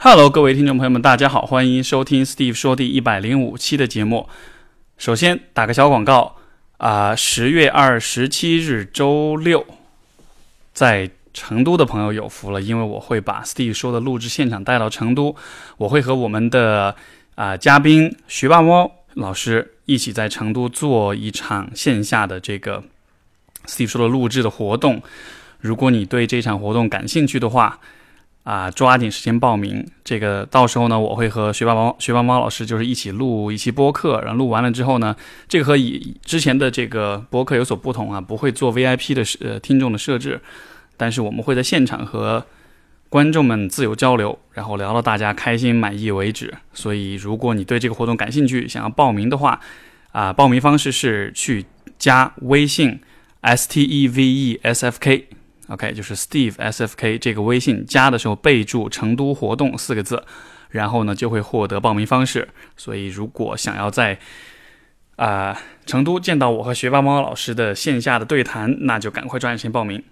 Hello， 各位听众朋友们，大家好，欢迎收听 Steve 说第105期的节目。首先打个小广告啊，10月27日周六，在成都的朋友有福了，因为我会把 Steve 说的录制现场带到成都，我会和我们的嘉宾徐霸猫老师一起在成都做一场线下的这个 Steve 说的录制的活动。如果你对这场活动感兴趣的话，抓紧时间报名。这个到时候呢，我会和学霸猫老师就是一起录一期播客，然后录完了之后呢，这个和之前的这个播客有所不同啊，不会做 VIP 的听众的设置，但是我们会在现场和观众们自由交流，然后聊到大家开心满意为止。所以如果你对这个活动感兴趣，想要报名的话，报名方式是去加微信 STEVESFK。OK， 就是 Steve SFK 这个微信加的时候备注成都活动四个字，然后呢就会获得报名方式。所以如果想要在成都见到我和学霸猫老师的线下的对谈，那就赶快抓紧时间报名。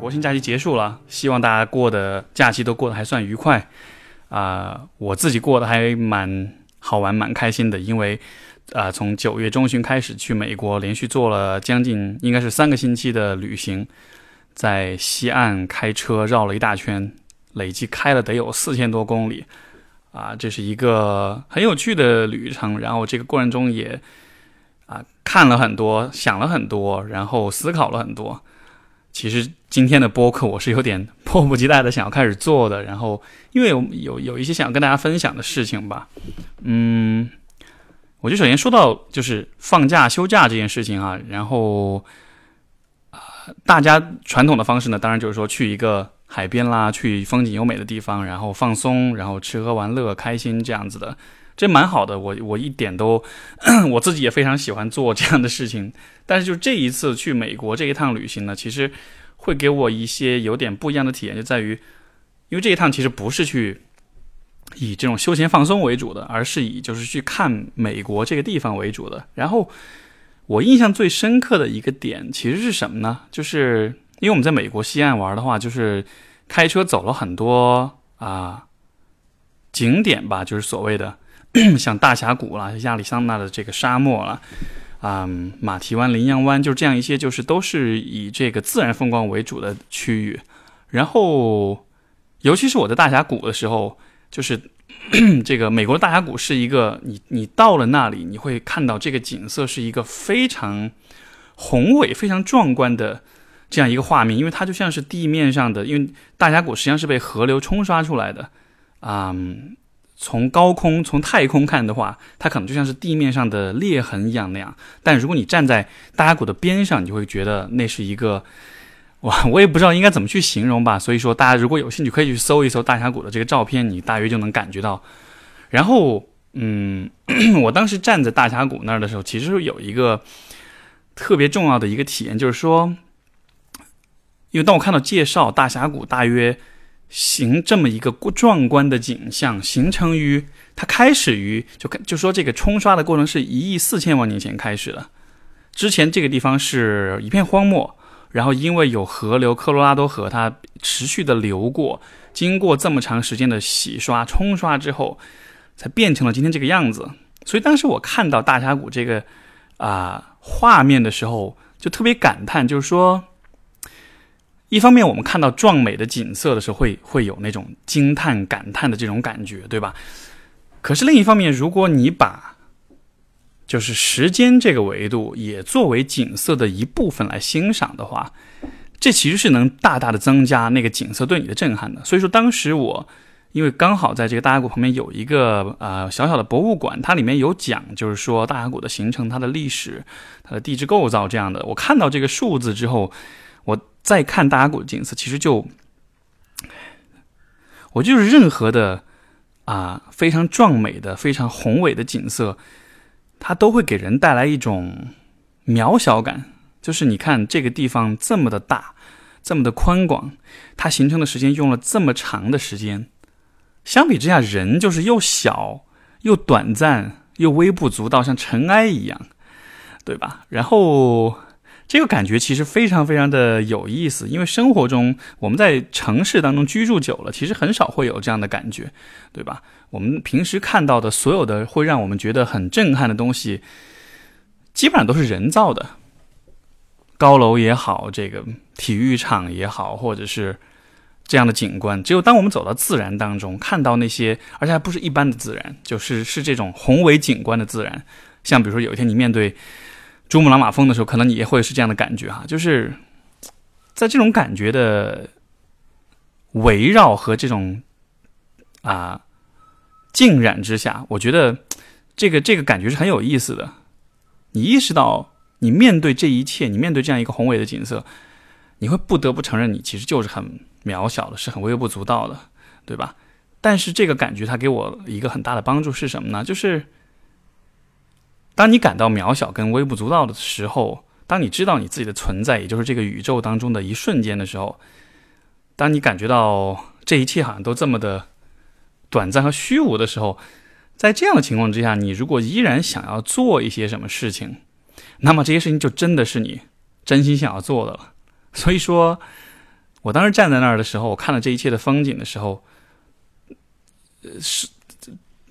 国庆假期结束了，希望大家假期都过得还算愉快。我自己过得还蛮好玩蛮开心的，因为从9月中旬开始去美国，连续做了将近应该是3个星期的旅行，在西岸开车绕了一大圈，累计开了得有4000多公里。这是一个很有趣的旅程，然后这个过程中也看了很多，想了很多，然后思考了很多。其实今天的播客我是有点迫不及待的想要开始做的，然后因为有一些想要跟大家分享的事情吧。我就首先说到就是放假休假这件事情啊，然后大家传统的方式呢，当然就是说去一个海边啦，去风景优美的地方，然后放松，然后吃喝玩乐开心这样子的，这蛮好的。我一点都我自己也非常喜欢做这样的事情，但是就这一次去美国这一趟旅行呢，其实会给我一些有点不一样的体验，就在于因为这一趟其实不是去以这种休闲放松为主的，而是以就是去看美国这个地方为主的。然后我印象最深刻的一个点其实是什么呢，就是因为我们在美国西岸玩的话，就是开车走了很多景点吧，就是所谓的像大峡谷啦，亚利桑那的这个沙漠啦，马蹄湾、羚羊湾，就这样一些，就是都是以这个自然风光为主的区域。然后，尤其是我在大峡谷的时候，就是这个美国的大峡谷是一个，你到了那里，你会看到这个景色是一个非常宏伟、非常壮观的这样一个画面，因为它就像是地面上的，因为大峡谷实际上是被河流冲刷出来的，从高空从太空看的话，它可能就像是地面上的裂痕一样那样，但如果你站在大峡谷的边上，你就会觉得那是一个，我也不知道应该怎么去形容吧。所以说大家如果有兴趣可以去搜一搜大峡谷的这个照片，你大约就能感觉到。然后我当时站在大峡谷那儿的时候，其实有一个特别重要的一个体验，就是说因为当我看到介绍大峡谷大约这么一个壮观的景象形成于它开始于就说这个冲刷的过程是1亿4千万年前开始的，之前这个地方是一片荒漠，然后因为有河流科罗拉多河它持续的流过，经过这么长时间的洗刷冲刷之后才变成了今天这个样子。所以当时我看到大峡谷这个画面的时候就特别感叹，就是说一方面我们看到壮美的景色的时候会有那种惊叹感叹的这种感觉，对吧？可是另一方面，如果你把就是时间这个维度也作为景色的一部分来欣赏的话，这其实是能大大的增加那个景色对你的震撼的。所以说当时我因为刚好在这个大峡谷旁边有一个小小的博物馆，它里面有讲就是说大峡谷的形成，它的历史，它的地质构造这样的。我看到这个数字之后，我再看大峡谷的景色，其实我就是任何的非常壮美的非常宏伟的景色，它都会给人带来一种渺小感。就是你看这个地方这么的大这么的宽广，它形成的时间用了这么长的时间，相比之下，人就是又小又短暂又微不足道，像尘埃一样，对吧？然后这个感觉其实非常非常的有意思，因为生活中我们在城市当中居住久了，其实很少会有这样的感觉，对吧？我们平时看到的所有的会让我们觉得很震撼的东西，基本上都是人造的，高楼也好，这个体育场也好，或者是这样的景观。只有当我们走到自然当中，看到那些，而且还不是一般的自然，就是这种宏伟景观的自然，像比如说有一天你面对珠穆朗玛峰的时候，可能你也会是这样的感觉哈，就是在这种感觉的围绕和这种浸染之下，我觉得这个感觉是很有意思的。你意识到你面对这一切，你面对这样一个宏伟的景色，你会不得不承认你其实就是很渺小的，是很微不足道的，对吧？但是这个感觉它给我一个很大的帮助是什么呢？就是当你感到渺小跟微不足道的时候，当你知道你自己的存在，也就是这个宇宙当中的一瞬间的时候，当你感觉到这一切好像都这么的短暂和虚无的时候，在这样的情况之下，你如果依然想要做一些什么事情，那么这些事情就真的是你真心想要做的了。所以说，我当时站在那儿的时候，我看了这一切的风景的时候，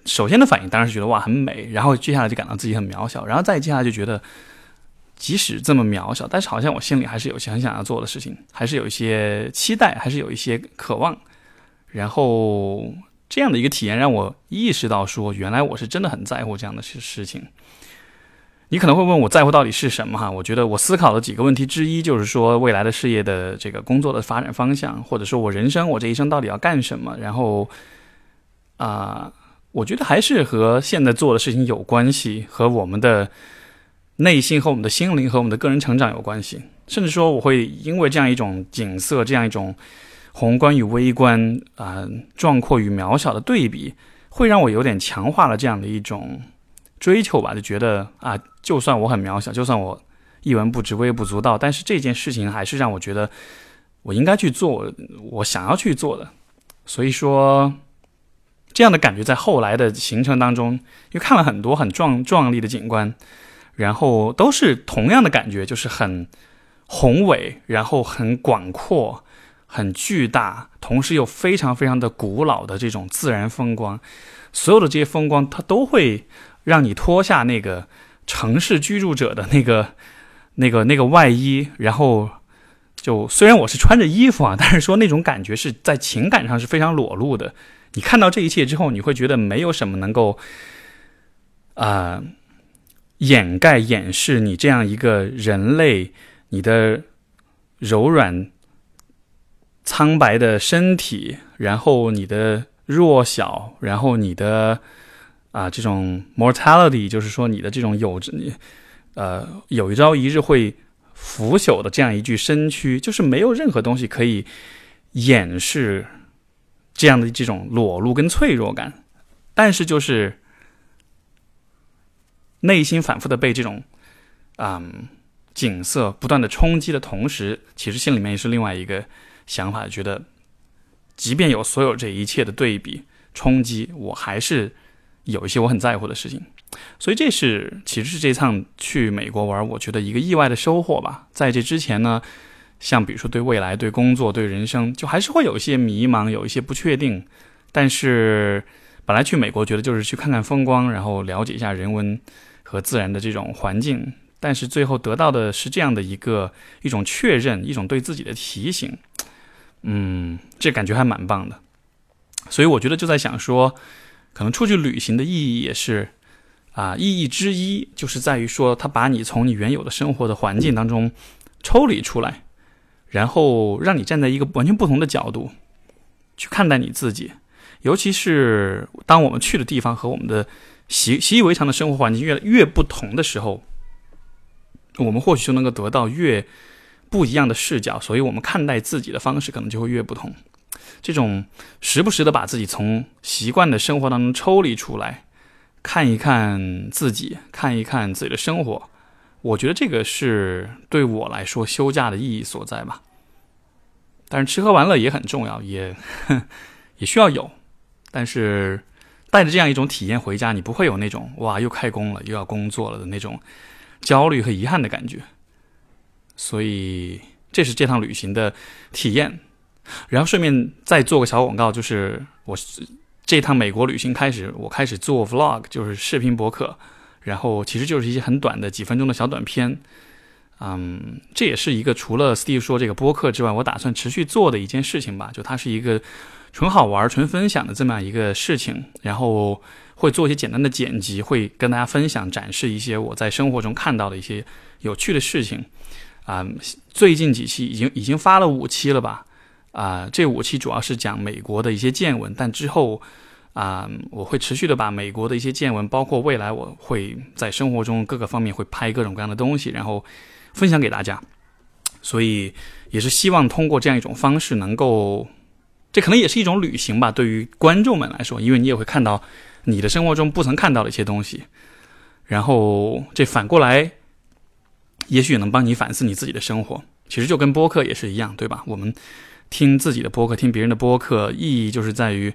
首先的反应当然是觉得哇很美，然后接下来就感到自己很渺小，然后再接下来就觉得即使这么渺小，但是好像我心里还是有些很想要做的事情，还是有一些期待，还是有一些渴望。然后这样的一个体验让我意识到说，原来我是真的很在乎这样的事情。你可能会问我在乎到底是什么哈？我觉得我思考的几个问题之一就是说，未来的事业的这个工作的发展方向，或者说我这一生到底要干什么。然后我觉得还是和现在做的事情有关系，和我们的内心和我们的心灵和我们的个人成长有关系。甚至说我会因为这样一种景色，这样一种宏观与微观壮阔与渺小的对比，会让我有点强化了这样的一种追求吧，就觉得就算我很渺小，就算我一文不值微不足道，但是这件事情还是让我觉得我应该去做我想要去做的。所以说这样的感觉在后来的行程当中，因为看了很多很壮丽的景观，然后都是同样的感觉，就是很宏伟，然后很广阔，很巨大，同时又非常非常的古老的这种自然风光。所有的这些风光它都会让你脱下那个城市居住者的那个外衣，然后就虽然我是穿着衣服但是说那种感觉是在情感上是非常裸露的。你看到这一切之后，你会觉得没有什么能够掩盖掩饰你这样一个人类，你的柔软苍白的身体，然后你的弱小，然后你的这种 mortality， 就是说你的这种有一朝一日会腐朽的这样一具身躯，就是没有任何东西可以掩饰这样的这种裸露跟脆弱感。但是就是内心反复的被这种景色不断的冲击的同时，其实心里面也是另外一个想法，觉得即便有所有这一切的对比冲击，我还是有一些我很在乎的事情。所以这其实是这趟去美国玩我觉得一个意外的收获吧。在这之前呢，像比如说对未来、对工作、对人生，就还是会有一些迷茫，有一些不确定。但是本来去美国觉得就是去看看风光，然后了解一下人文和自然的这种环境，但是最后得到的是这样的一种确认，一种对自己的提醒。这感觉还蛮棒的。所以我觉得就在想说，可能出去旅行的意义也是意义之一就是在于说，它把你从你原有的生活的环境当中抽离出来，然后让你站在一个完全不同的角度去看待你自己。尤其是当我们去的地方和我们的习以为常的生活环境越不同的时候，我们或许就能够得到越不一样的视角，所以我们看待自己的方式可能就会越不同。这种时不时的把自己从习惯的生活当中抽离出来，看一看自己，看一看自己的生活，我觉得这个是对我来说休假的意义所在吧。但是吃喝玩乐也很重要，也需要有，但是带着这样一种体验回家，你不会有那种哇又开工了又要工作了的那种焦虑和遗憾的感觉。所以这是这趟旅行的体验。然后顺便再做个小广告，就是我这趟美国旅行开始，我开始做 vlog， 就是视频博客，然后其实就是一些很短的几分钟的小短片。这也是一个除了 Steve 说这个播客之外，我打算持续做的一件事情吧，就它是一个纯好玩纯分享的这么样一个事情，然后会做一些简单的剪辑，会跟大家分享展示一些我在生活中看到的一些有趣的事情。最近几期已经发了5期了吧，这5期主要是讲美国的一些见闻，但之后我会持续的把美国的一些见闻，包括未来我会在生活中各个方面会拍各种各样的东西，然后分享给大家。所以也是希望通过这样一种方式能够，这可能也是一种旅行吧，对于观众们来说，因为你也会看到你的生活中不曾看到的一些东西，然后这反过来也许也能帮你反思你自己的生活。其实就跟播客也是一样，对吧？我们听自己的播客，听别人的播客，意义就是在于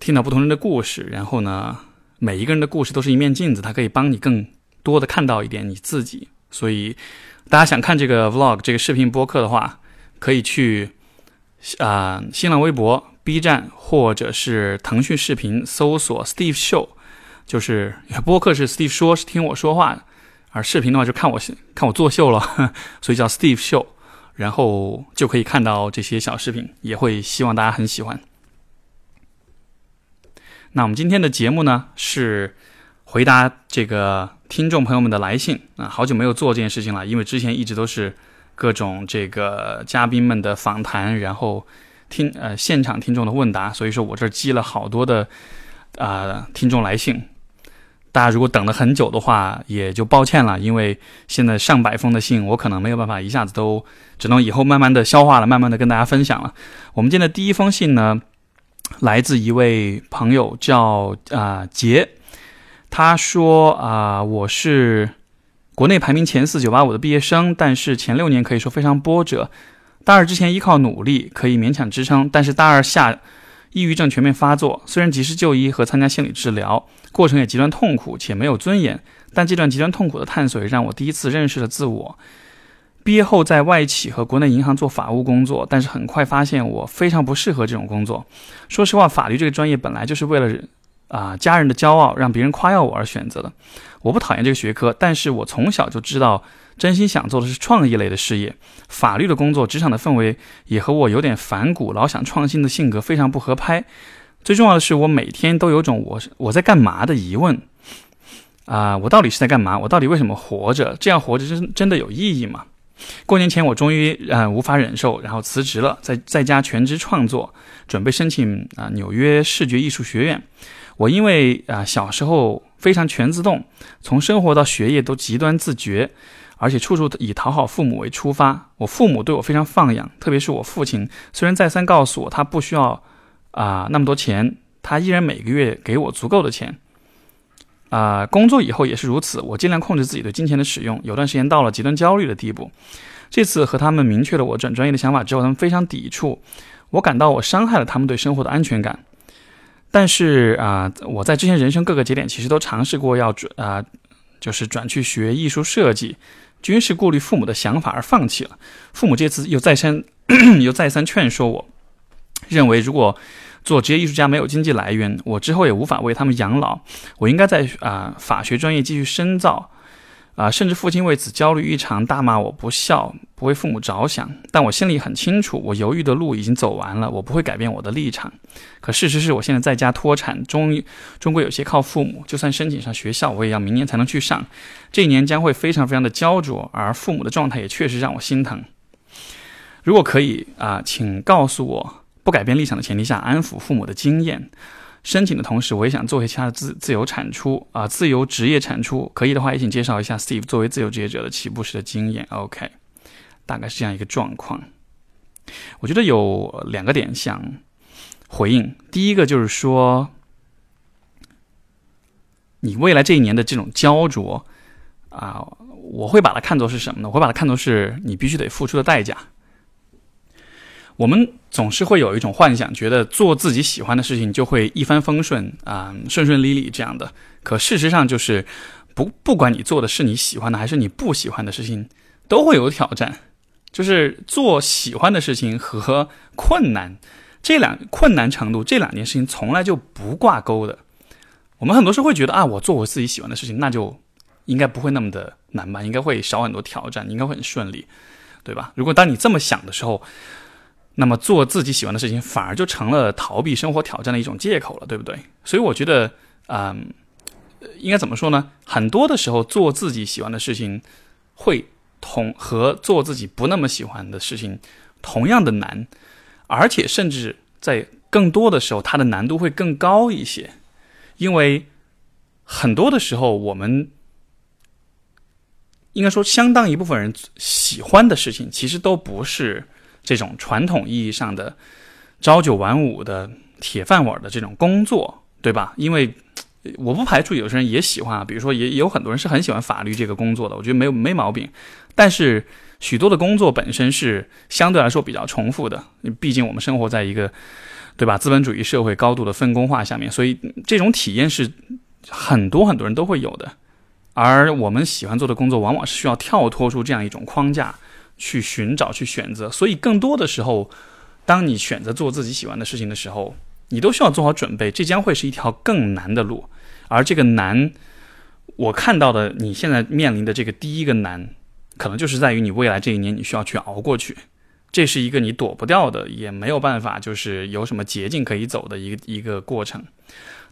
听到不同人的故事，然后呢，每一个人的故事都是一面镜子，它可以帮你更多的看到一点你自己。所以大家想看这个 vlog 这个视频播客的话，可以去新浪微博、 B 站或者是腾讯视频搜索 Steve Show， 就是播客是 Steve 说，是听我说话，而视频的话就看我做秀了所以叫 Steve Show， 然后就可以看到这些小视频，也会希望大家很喜欢。那我们今天的节目呢，是回答这个听众朋友们的来信啊，好久没有做这件事情了，因为之前一直都是各种这个嘉宾们的访谈，然后现场听众的问答，所以说我这积了好多的听众来信。大家如果等了很久的话，也就抱歉了，因为现在上百封的信，我可能没有办法一下子都，只能以后慢慢的消化了，慢慢的跟大家分享了。我们今天的第一封信呢，来自一位朋友叫杰，他说我是国内排名前495的毕业生，但是前6年可以说非常波折。大二之前依靠努力可以勉强支撑，但是大二下抑郁症全面发作，虽然及时就医和参加心理治疗，过程也极端痛苦且没有尊严，但这段极端痛苦的探索也让我第一次认识了自我。毕业后在外企和国内银行做法务工作，但是很快发现我非常不适合这种工作。说实话，法律这个专业本来就是为了家人的骄傲，让别人夸耀我而选择的。我不讨厌这个学科，但是我从小就知道真心想做的是创意类的事业。法律的工作，职场的氛围也和我有点反骨，老想创新的性格非常不合拍。最重要的是，我每天都有种我在干嘛的疑问。我到底是在干嘛？我到底为什么活着？这样活着真的有意义吗？过年前我终于无法忍受，然后辞职了，在家全职创作，准备申请纽约视觉艺术学院。我因为小时候非常全自动，从生活到学业都极端自觉，而且处处以讨好父母为出发。我父母对我非常放养，特别是我父亲，虽然再三告诉我他不需要那么多钱，他依然每个月给我足够的钱。工作以后也是如此，我尽量控制自己对金钱的使用，有段时间到了极端焦虑的地步。这次和他们明确了我转专业的想法之后，他们非常抵触，我感到我伤害了他们对生活的安全感。但是我在之前人生各个节点其实都尝试过要就是转去学艺术设计，均是顾虑父母的想法而放弃了。父母这次又再三劝说我，认为如果做职业艺术家没有经济来源，我之后也无法为他们养老，我应该在法学专业继续深造。甚至父亲为此焦虑异常，大骂我不孝，不为父母着想。但我心里很清楚，我犹豫的路已经走完了，我不会改变我的立场。可事实是我现在在家脱产，终归有些靠父母，就算申请上学校，我也要明年才能去上，这一年将会非常非常的焦灼，而父母的状态也确实让我心疼。如果可以请告诉我，不改变立场的前提下安抚父母的经验。申请的同时，我也想做一下自由职业产出，可以的话也请介绍一下 Steve 作为自由职业者的起步时的经验。 OK， 大概是这样一个状况。我觉得有两个点想回应。第一个就是说，你未来这一年的这种焦灼我会把它看作是什么呢？我会把它看作是你必须得付出的代价。我们总是会有一种幻想，觉得做自己喜欢的事情就会一帆风顺啊、顺顺利利这样的。可事实上就是不管你做的是你喜欢的还是你不喜欢的事情，都会有挑战。就是做喜欢的事情和困难，这两件事情从来就不挂钩的。我们很多时候会觉得啊，我做我自己喜欢的事情，那就应该不会那么的难吧，应该会少很多挑战，应该会很顺利，对吧？如果当你这么想的时候，那么做自己喜欢的事情反而就成了逃避生活挑战的一种借口了，对不对？所以我觉得应该怎么说呢，很多的时候做自己喜欢的事情会和做自己不那么喜欢的事情同样的难，而且甚至在更多的时候它的难度会更高一些。因为很多的时候我们应该说相当一部分人喜欢的事情其实都不是这种传统意义上的朝九晚五的铁饭碗的这种工作，对吧？因为我不排除有些人也喜欢啊，比如说也有很多人是很喜欢法律这个工作的，我觉得没毛病。但是许多的工作本身是相对来说比较重复的，毕竟我们生活在一个，对吧，资本主义社会高度的分工化下面，所以这种体验是很多人都会有的。而我们喜欢做的工作往往是需要跳脱出这样一种框架去寻找去选择，所以更多的时候当你选择做自己喜欢的事情的时候，你都需要做好准备，这将会是一条更难的路。而这个难，我看到的你现在面临的这个第一个难，可能就是在于你未来这一年你需要去熬过去，这是一个你躲不掉的，也没有办法就是有什么捷径可以走的一个过程。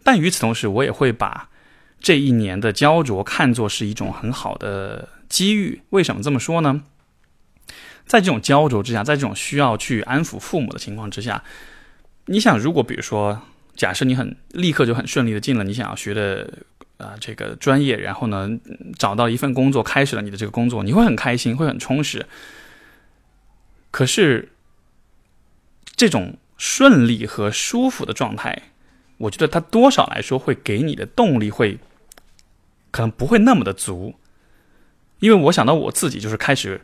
但与此同时，我也会把这一年的焦灼看作是一种很好的机遇。为什么这么说呢？在这种焦灼之下，在这种需要去安抚父母的情况之下，你想，如果比如说假设你很立刻就很顺利的进了你想要学的这个专业，然后呢找到一份工作，开始了你的这个工作，你会很开心，会很充实。可是这种顺利和舒服的状态，我觉得它多少来说会给你的动力会可能不会那么的足。因为我想到我自己就是开始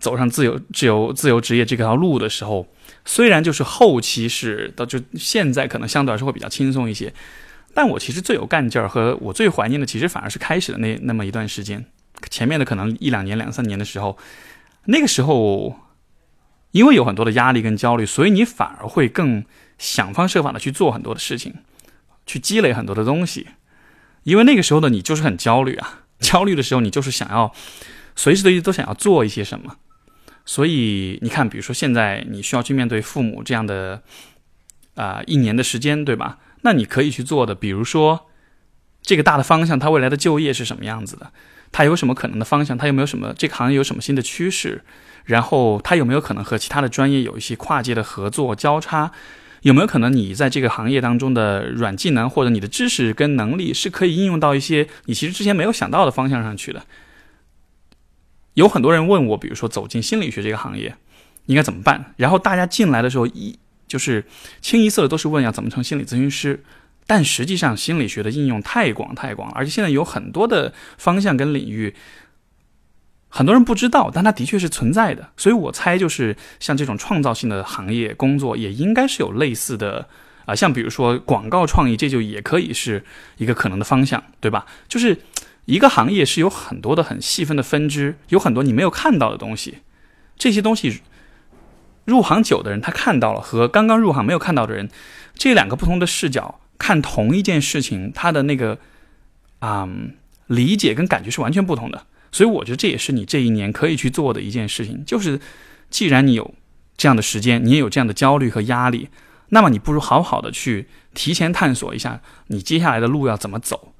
走上自由职业这条路的时候，虽然就是后期是到就现在可能相对来说会比较轻松一些，但我其实最有干劲儿和我最怀念的其实反而是开始的那么一段时间，前面的可能一两年两三年的时候，那个时候因为有很多的压力跟焦虑，所以你反而会更想方设法的去做很多的事情，去积累很多的东西。因为那个时候的你就是很焦虑啊，焦虑的时候你就是想要随时随地都想要做一些什么。所以你看，比如说现在你需要去面对父母这样的一年的时间，对吧？那你可以去做的，比如说这个大的方向，他未来的就业是什么样子的，他有什么可能的方向，他有没有什么这个行业有什么新的趋势，然后他有没有可能和其他的专业有一些跨界的合作交叉，有没有可能你在这个行业当中的软技能或者你的知识跟能力是可以应用到一些你其实之前没有想到的方向上去的。有很多人问我，比如说走进心理学这个行业应该怎么办，然后大家进来的时候就是清一色的都是问要怎么成心理咨询师，但实际上心理学的应用太广了，而且现在有很多的方向跟领域很多人不知道，但它的确是存在的。所以我猜就是像这种创造性的行业工作也应该是有类似的像比如说广告创意，这就也可以是一个可能的方向，对吧？就是一个行业是有很多的很细分的分支，有很多你没有看到的东西，这些东西入行久的人他看到了，和刚刚入行没有看到的人，这两个不同的视角看同一件事情，他的那个理解跟感觉是完全不同的。所以我觉得这也是你这一年可以去做的一件事情，就是既然你有这样的时间，你也有这样的焦虑和压力，那么你不如好好的去提前探索一下你接下来的路要怎么走。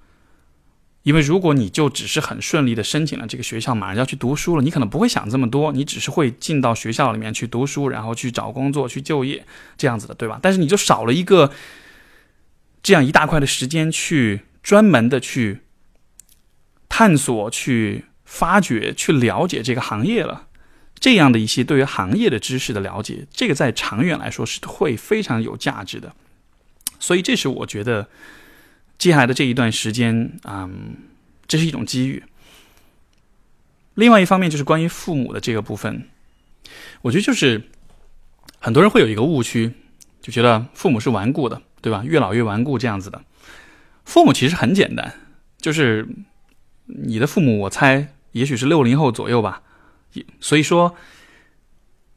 因为如果你就只是很顺利的申请了这个学校，马上要去读书了，你可能不会想这么多，你只是会进到学校里面去读书，然后去找工作去就业这样子的，对吧？但是你就少了一个这样一大块的时间去专门的去探索去发掘去了解这个行业了。这样的一些对于行业的知识的了解，这个在长远来说是会非常有价值的。所以这是我觉得接下来的这一段时间这是一种机遇。另外一方面就是关于父母的这个部分，我觉得就是很多人会有一个误区，就觉得父母是顽固的，对吧？越老越顽固这样子的。父母其实很简单，就是你的父母，我猜也许是60后左右吧。所以说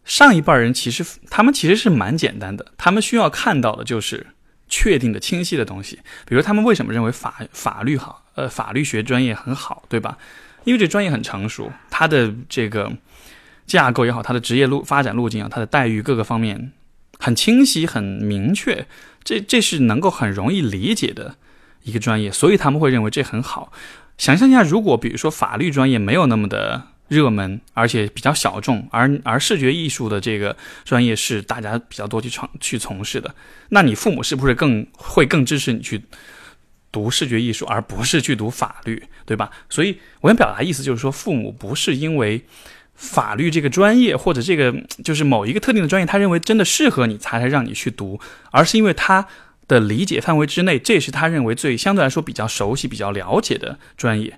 上一辈人他们其实是蛮简单的，他们需要看到的就是确定的清晰的东西。比如他们为什么认为法律好，法律学专业很好，对吧？因为这专业很成熟，它的这个架构也好，它的职业发展路径啊，它的待遇各个方面很清晰很明确，这是能够很容易理解的一个专业，所以他们会认为这很好。想象一下，如果比如说法律专业没有那么的热门，而且比较小众，而视觉艺术的这个专业是大家比较多去从事的，那你父母是不是会更支持你去读视觉艺术，而不是去读法律，对吧？所以我想表达意思就是说，父母不是因为法律这个专业或者这个就是某一个特定的专业，他认为真的适合你才让你去读，而是因为他的理解范围之内，这是他认为最相对来说比较熟悉比较了解的专业。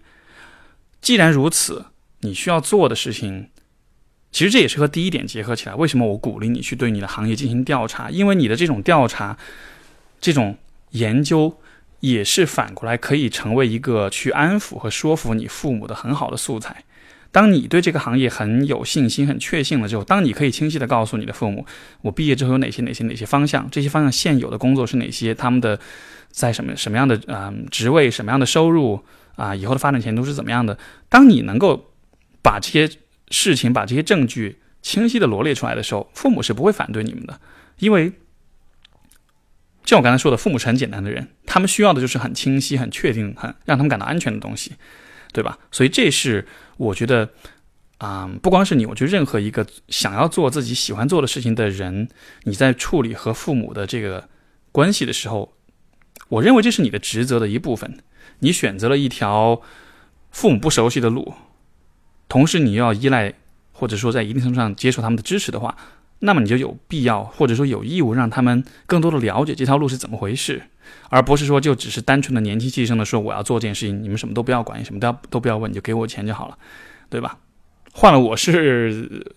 既然如此，你需要做的事情，其实这也是和第一点结合起来。为什么我鼓励你去对你的行业进行调查？因为你的这种调查这种研究也是反过来可以成为一个去安抚和说服你父母的很好的素材。当你对这个行业很有信心很确信了之后，当你可以清晰地告诉你的父母，我毕业之后有哪些方向，这些方向现有的工作是哪些，他们的在什么样的职位，什么样的收入以后的发展前途是怎么样的。当你能够把这些事情把这些证据清晰地罗列出来的时候，父母是不会反对你们的。因为就像我刚才说的，父母是很简单的人，他们需要的就是很清晰很确定很让他们感到安全的东西，对吧？所以这是我觉得不光是你，我觉得任何一个想要做自己喜欢做的事情的人，你在处理和父母的这个关系的时候，我认为这是你的职责的一部分。你选择了一条父母不熟悉的路，同时你要依赖或者说在一定程度上接受他们的支持的话，那么你就有必要或者说有义务让他们更多的了解这条路是怎么回事，而不是说就只是单纯的年轻气盛的说我要做这件事情，你们什么都不要管，什么都不要问，你就给我钱就好了，对吧？换了我是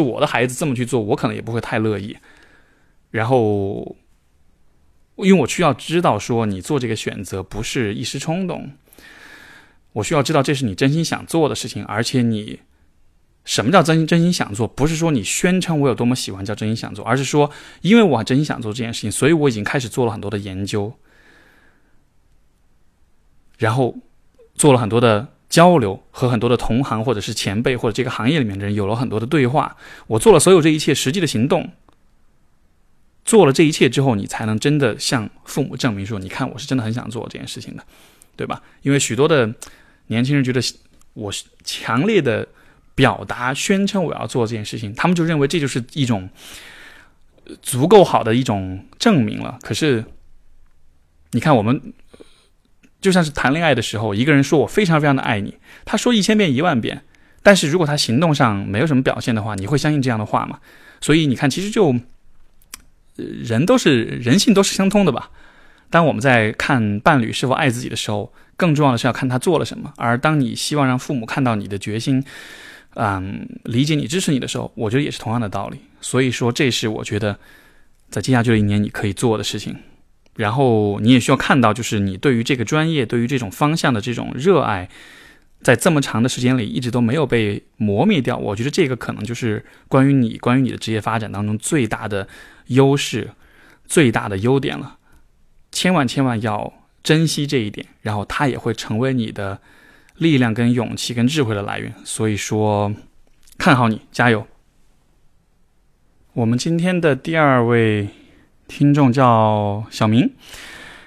我的孩子这么去做，我可能也不会太乐意。然后因为我需要知道说你做这个选择不是一时冲动，我需要知道这是你真心想做的事情。而且你什么叫真心想做？不是说你宣称我有多么喜欢叫真心想做，而是说因为我真心想做这件事情，所以我已经开始做了很多的研究，然后做了很多的交流，和很多的同行或者是前辈或者这个行业里面的人有了很多的对话。我做了所有这一切实际的行动，做了这一切之后，你才能真的向父母证明说，你看我是真的很想做这件事情的，对吧？因为许多的年轻人觉得我强烈的表达宣称我要做这件事情，他们就认为这就是一种足够好的一种证明了。可是你看，我们就像是谈恋爱的时候，一个人说我非常非常的爱你，他说1000遍10000遍，但是如果他行动上没有什么表现的话，你会相信这样的话吗？所以你看，其实就人性都是相通的吧。当我们在看伴侣是否爱自己的时候，更重要的是要看他做了什么。而当你希望让父母看到你的决心，理解你支持你的时候，我觉得也是同样的道理。所以说这是我觉得在接下去的1年你可以做的事情。然后你也需要看到，就是你对于这个专业对于这种方向的这种热爱，在这么长的时间里一直都没有被磨灭掉。我觉得这个可能就是关于你的职业发展当中最大的优势最大的优点了。千万要珍惜这一点，然后它也会成为你的力量跟勇气跟智慧的来源。所以说看好你，加油。我们今天的第二位听众叫小明。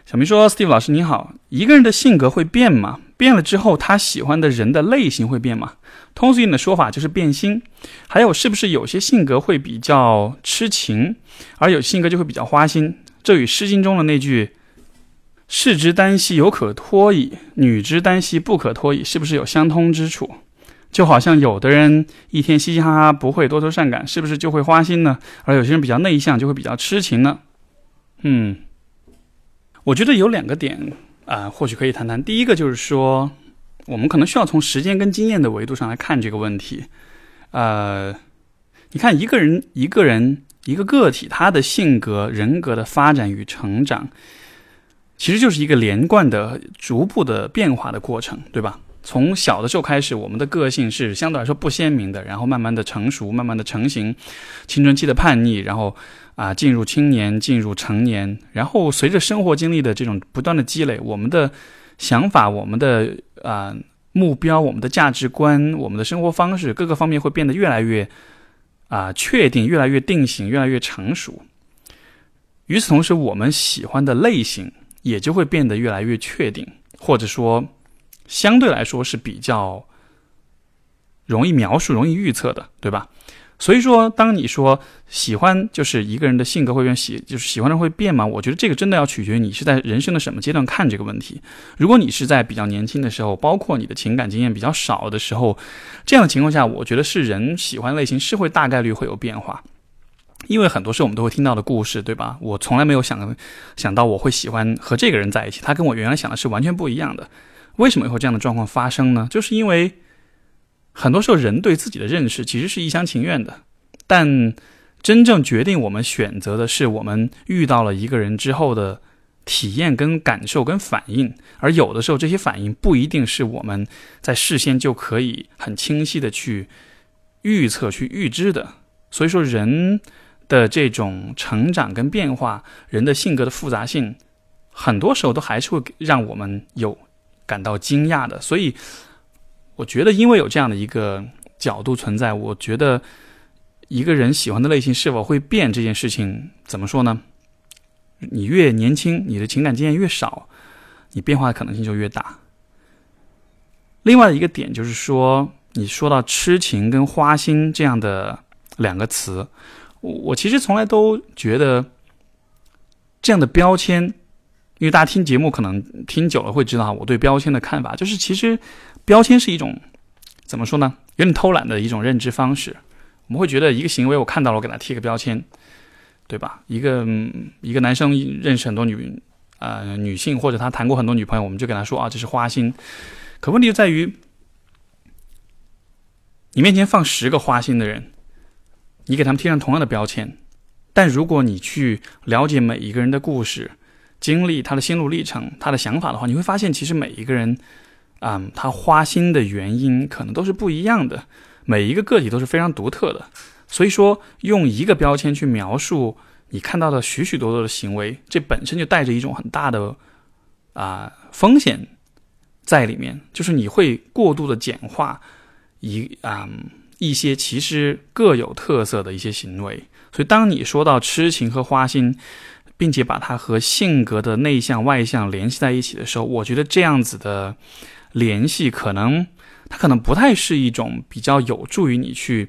小明说 Steve 老师你好，一个人的性格会变吗？变了之后他喜欢的人的类型会变吗？通俗一点的说法就是变心。还有是不是有些性格会比较痴情，而有性格就会比较花心？这与诗经中的那句士之耽兮犹可脱矣，女之耽兮不可脱矣是不是有相通之处？就好像有的人一天嘻嘻哈哈不会多愁善感，是不是就会花心呢？而有些人比较内向就会比较痴情呢？我觉得有2个点或许可以谈谈。第一个就是说，我们可能需要从时间跟经验的维度上来看这个问题。你看一个人一个个体他的性格人格的发展与成长其实就是一个连贯的逐步的变化的过程，对吧？从小的时候开始，我们的个性是相对来说不鲜明的，然后慢慢的成熟，慢慢的成型，青春期的叛逆，然后进入青年，进入成年，然后随着生活经历的这种不断的积累，我们的想法，我们的目标，我们的价值观，我们的生活方式，各个方面会变得越来越确定，越来越定型，越来越成熟。与此同时，我们喜欢的类型也就会变得越来越确定，或者说相对来说是比较容易描述，容易预测的，对吧？所以说当你说喜欢就是一个人的性格会变，就是喜欢人会变吗？我觉得这个真的要取决于你是在人生的什么阶段看这个问题。如果你是在比较年轻的时候，包括你的情感经验比较少的时候，这样的情况下，我觉得是人喜欢类型是会大概率会有变化。因为很多是我们都会听到的故事，对吧？我从来没有想到我会喜欢和这个人在一起，他跟我原来想的是完全不一样的。为什么会这样的状况发生呢？就是因为很多时候人对自己的认识其实是一厢情愿的，但真正决定我们选择的是我们遇到了一个人之后的体验跟感受跟反应，而有的时候这些反应不一定是我们在事先就可以很清晰的去预测去预知的。所以说人的这种成长跟变化，人的性格的复杂性，很多时候都还是会让我们有感到惊讶的。所以我觉得因为有这样的一个角度存在，我觉得一个人喜欢的类型是否会变这件事情，怎么说呢？你越年轻，你的情感经验越少，你变化的可能性就越大。另外一个点就是说，你说到痴情跟花心这样的两个词，我其实从来都觉得这样的标签，因为大家听节目可能听久了会知道我对标签的看法，就是其实标签是一种怎么说呢，有点偷懒的一种认知方式。我们会觉得一个行为我看到了我给他贴个标签，对吧？一个男生认识很多女性，或者他谈过很多女朋友，我们就给他说啊，这是花心。可问题就在于你面前放10个花心的人，你给他们贴上同样的标签，但如果你去了解每一个人的故事经历，他的心路历程，他的想法的话，你会发现其实每一个人他花心的原因可能都是不一样的，每一个个体都是非常独特的。所以说用一个标签去描述你看到的许许多多的行为，这本身就带着一种很大的风险在里面，就是你会过度的简化一些其实各有特色的一些行为。所以当你说到痴情和花心，并且把它和性格的内向外向联系在一起的时候，我觉得这样子的联系它可能不太是一种比较有助于你去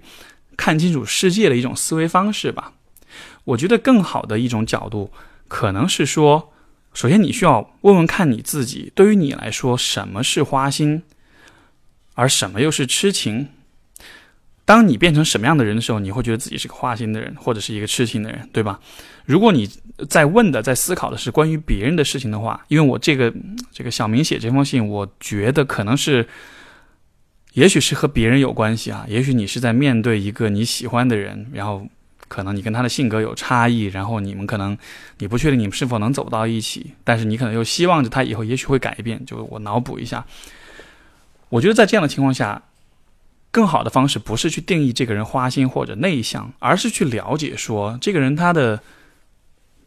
看清楚世界的一种思维方式吧。我觉得更好的一种角度可能是说，首先你需要问问看你自己，对于你来说什么是花心，而什么又是痴情。当你变成什么样的人的时候，你会觉得自己是个花心的人或者是一个痴情的人，对吧？如果你在思考的是关于别人的事情的话，因为我这个小明写这封信，我觉得可能是也许是和别人有关系也许你是在面对一个你喜欢的人，然后可能你跟他的性格有差异，然后你不确定你们是否能走到一起，但是你可能又希望着他以后也许会改变，就我脑补一下。我觉得在这样的情况下，更好的方式不是去定义这个人花心或者内向，而是去了解说这个人他的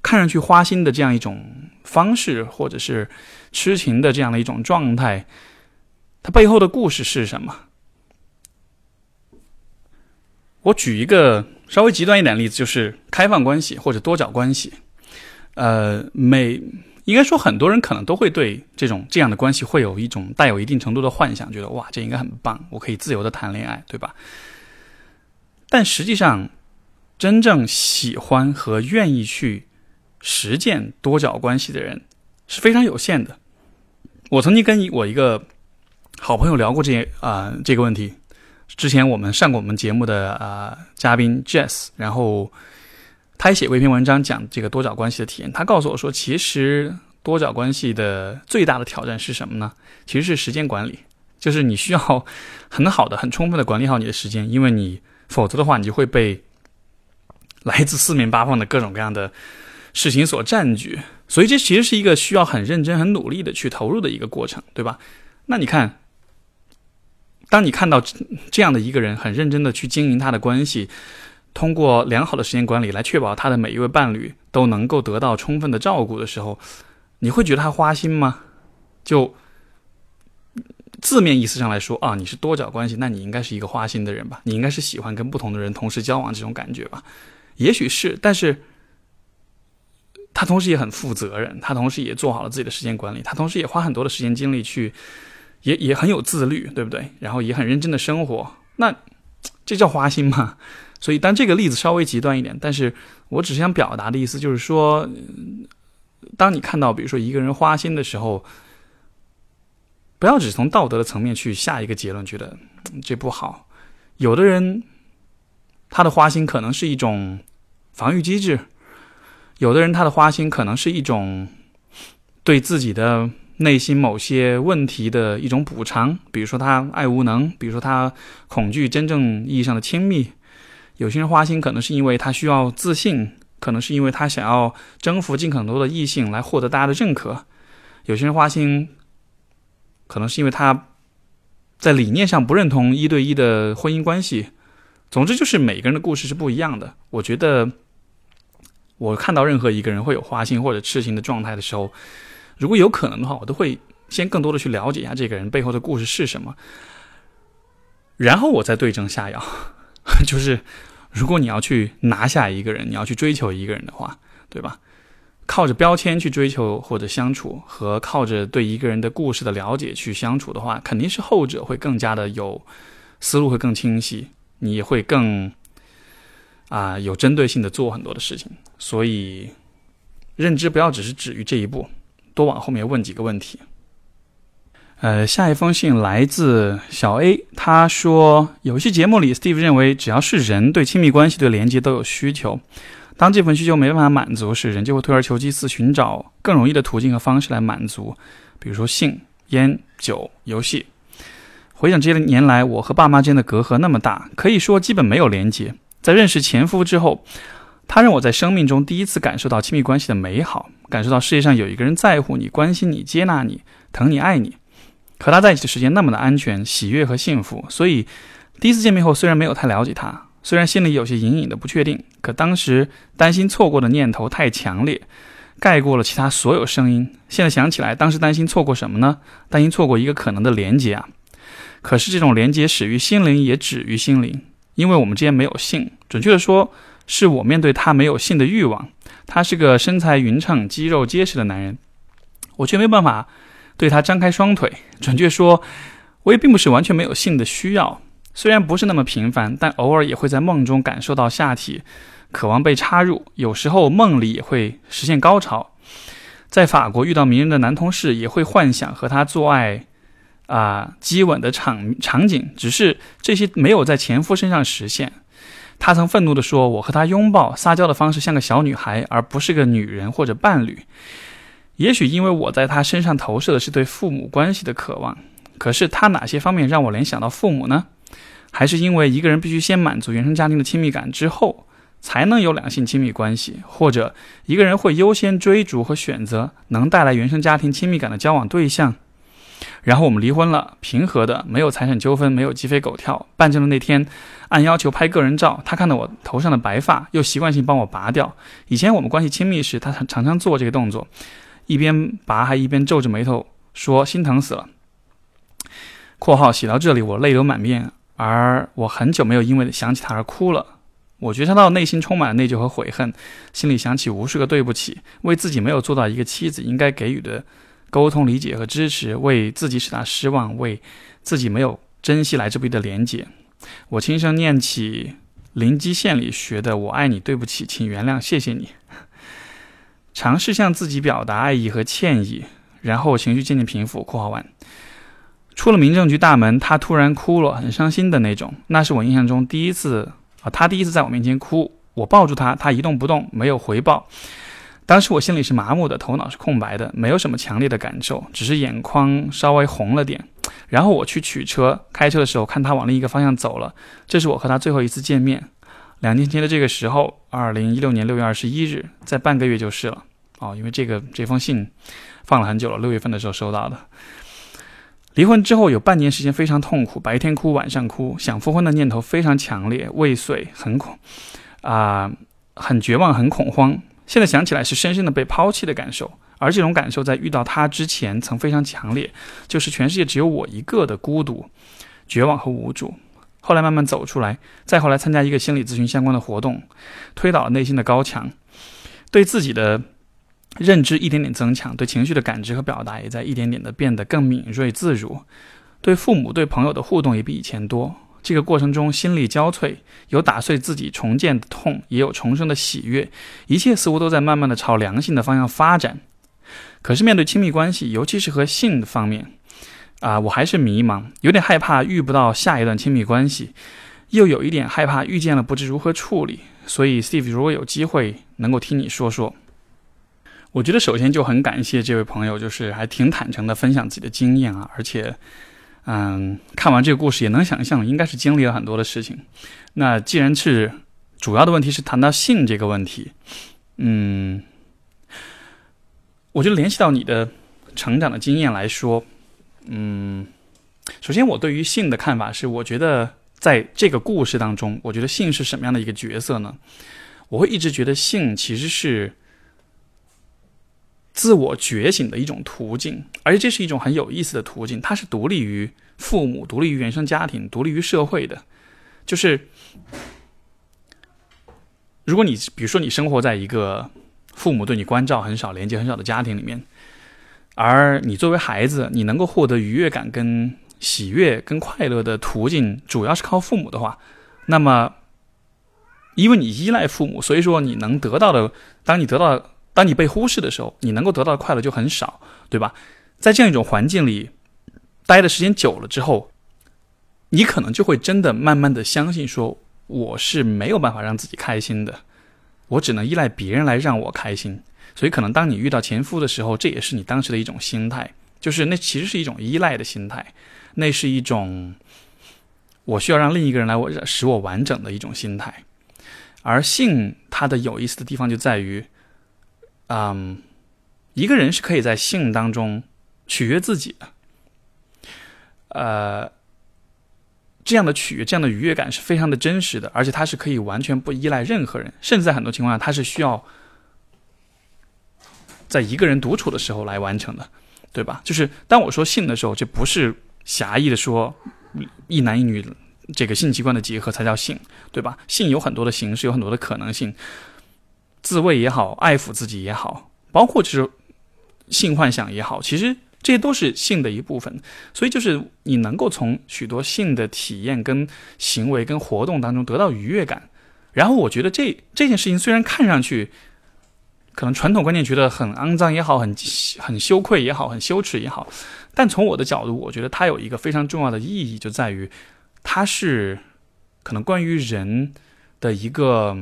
看上去花心的这样一种方式，或者是痴情的这样的一种状态，他背后的故事是什么。我举一个稍微极端一点的例子，就是开放关系或者多角关系。应该说很多人可能都会对这样的关系会有一种带有一定程度的幻想，觉得哇，这应该很棒，我可以自由的谈恋爱，对吧？但实际上真正喜欢和愿意去实践多角关系的人是非常有限的。我曾经跟我一个好朋友聊过这个问题，之前我们上过我们节目的嘉宾 Jess， 然后他也写过一篇文章讲这个多角关系的体验。他告诉我说，其实多角关系的最大的挑战是什么呢？其实是时间管理，就是你需要很好的很充分的管理好你的时间，因为否则的话你就会被来自四面八方的各种各样的事情所占据，所以这其实是一个需要很认真很努力的去投入的一个过程，对吧？那你看，当你看到这样的一个人很认真的去经营他的关系，通过良好的时间管理来确保他的每一位伴侣都能够得到充分的照顾的时候，你会觉得他花心吗？就字面意思上来说啊，你是多角关系，那你应该是一个花心的人吧，你应该是喜欢跟不同的人同时交往这种感觉吧，也许是，但是他同时也很负责任，他同时也做好了自己的时间管理，他同时也花很多的时间精力去，也很有自律，对不对？然后也很认真的生活，那这叫花心吗？所以当这个例子稍微极端一点，但是我只是想表达的意思就是说，当你看到比如说一个人花心的时候，不要只从道德的层面去下一个结论，觉得这不好。有的人他的花心可能是一种防御机制，有的人他的花心可能是一种对自己的内心某些问题的一种补偿，比如说他爱无能，比如说他恐惧真正意义上的亲密。有些人花心可能是因为他需要自信，可能是因为他想要征服尽可能多的异性来获得大家的认可。有些人花心可能是因为他在理念上不认同一对一的婚姻关系。总之就是每个人的故事是不一样的。我觉得我看到任何一个人会有花心或者痴心的状态的时候，如果有可能的话，我都会先更多的去了解一下这个人背后的故事是什么，然后我再对症下药。就是如果你要去拿下一个人，你要去追求一个人的话，对吧？靠着标签去追求或者相处，和靠着对一个人的故事的了解去相处的话，肯定是后者会更加的有思路，会更清晰，你也会更有针对性的做很多的事情。所以认知不要只是止于这一步，多往后面问几个问题。下一封信来自小 A， 他说有些节目里 Steve 认为只要是人对亲密关系对连接都有需求，当这份需求没办法满足时，人就会退而求其次，寻找更容易的途径和方式来满足，比如说性、烟、酒、游戏。回想这些年来，我和爸妈之间的隔阂那么大，可以说基本没有连接。在认识前夫之后，他让我在生命中第一次感受到亲密关系的美好，感受到世界上有一个人在乎你、关心你、接纳你、疼你、爱你。和他在一起的时间那么的安全、喜悦和幸福，所以第一次见面后虽然没有太了解他，虽然心里有些隐隐的不确定，可当时担心错过的念头太强烈，盖过了其他所有声音。现在想起来，当时担心错过什么呢？担心错过一个可能的连结啊！可是这种连结始于心灵，也止于心灵，因为我们之间没有性，准确的说，是我面对他没有性的欲望。他是个身材匀称、肌肉结实的男人，我却没办法对他张开双腿。准确说，我也并不是完全没有性的需要。虽然不是那么频繁，但偶尔也会在梦中感受到下体渴望被插入，有时候梦里也会实现高潮。在法国遇到迷人的男同事，也会幻想和他做爱激吻的场景，只是这些没有在前夫身上实现。他曾愤怒地说，我和他拥抱撒娇的方式像个小女孩，而不是个女人或者伴侣。也许因为我在他身上投射的是对父母关系的渴望，可是他哪些方面让我联想到父母呢？还是因为一个人必须先满足原生家庭的亲密感之后才能有两性亲密关系，或者一个人会优先追逐和选择能带来原生家庭亲密感的交往对象。然后我们离婚了，平和的，没有财产纠纷，没有鸡飞狗跳。办证的那天按要求拍个人照，他看到我头上的白发又习惯性帮我拔掉。以前我们关系亲密时，他常常做这个动作，一边拔还一边皱着眉头说心疼死了。括号写到这里我泪流满面，而我很久没有因为想起他而哭了。我觉察到内心充满了内疚和悔恨，心里想起无数个对不起，为自己没有做到一个妻子应该给予的沟通、理解和支持，为自己使他失望，为自己没有珍惜来之不易的连结。我轻声念起零基线里学的我爱你、对不起、请原谅、谢谢你，尝试向自己表达爱意和歉意，然后情绪渐渐平复。括号完出了民政局大门，他突然哭了，很伤心的那种。那是我印象中第一次他第一次在我面前哭。我抱住他，他一动不动，没有回报。当时我心里是麻木的，头脑是空白的，没有什么强烈的感受，只是眼眶稍微红了点。然后我去取车，开车的时候看他往另一个方向走了。这是我和他最后一次见面。2年前的这个时候2016年6月21日在半个月就是了哦，因为这封信放了很久了，6月份的时候收到的。离婚之后有半年时间非常痛苦，白天哭晚上哭，想复婚的念头非常强烈，未遂，很绝望，很恐慌。现在想起来是深深的被抛弃的感受，而这种感受在遇到他之前曾非常强烈，就是全世界只有我一个的孤独、绝望和无助。后来慢慢走出来，再后来参加一个心理咨询相关的活动，推倒了内心的高墙，对自己的认知一点点增强，对情绪的感知和表达也在一点点的变得更敏锐自如，对父母对朋友的互动也比以前多。这个过程中心力交瘁，有打碎自己重建的痛，也有重生的喜悦，一切似乎都在慢慢的朝良性的方向发展。可是面对亲密关系，尤其是和性的方面我还是迷茫，有点害怕遇不到下一段亲密关系，又有一点害怕遇见了不知如何处理。所以 Steve 如果有机会能够听你说说，我觉得首先就很感谢这位朋友，就是还挺坦诚的分享自己的经验而且看完这个故事也能想象应该是经历了很多的事情。那既然是主要的问题是谈到性这个问题，我觉得联系到你的成长的经验来说，首先我对于性的看法是，我觉得在这个故事当中，我觉得性是什么样的一个角色呢？我会一直觉得性其实是自我觉醒的一种途径，而且这是一种很有意思的途径，它是独立于父母、独立于原生家庭、独立于社会的。就是如果你比如说你生活在一个父母对你关照很少、连接很少的家庭里面，而你作为孩子你能够获得愉悦感跟喜悦跟快乐的途径主要是靠父母的话，那么因为你依赖父母，所以说你能得到的，当你被忽视的时候，你能够得到的快乐就很少，对吧？在这样一种环境里待的时间久了之后，你可能就会真的慢慢的相信说，我是没有办法让自己开心的，我只能依赖别人来让我开心。所以可能当你遇到前夫的时候，这也是你当时的一种心态，就是那其实是一种依赖的心态，那是一种我需要让另一个人来使我完整的一种心态。而性它的有意思的地方就在于一个人是可以在性当中取悦自己的，这样的取悦，这样的愉悦感是非常的真实的，而且它是可以完全不依赖任何人，甚至在很多情况下它是需要在一个人独处的时候来完成的，对吧？就是当我说性的时候，这不是狭义的说一男一女这个性器官的结合才叫性，对吧？性有很多的形式，有很多的可能性，自慰也好，爱抚自己也好，包括就是性幻想也好，其实这些都是性的一部分。所以就是你能够从许多性的体验跟行为跟活动当中得到愉悦感。然后我觉得这件事情虽然看上去可能传统观念觉得很肮脏也好，很羞愧也好，很羞耻也好，但从我的角度，我觉得它有一个非常重要的意义，就在于它是可能关于人的一个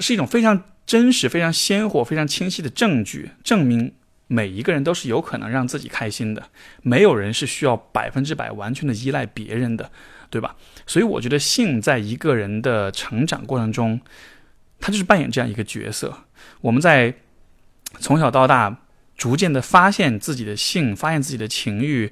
是一种非常真实、非常鲜活、非常清晰的证据，证明每一个人都是有可能让自己开心的，没有人是需要100%完全的依赖别人的，对吧？所以我觉得性在一个人的成长过程中，他就是扮演这样一个角色。我们在从小到大逐渐的发现自己的性、发现自己的情欲、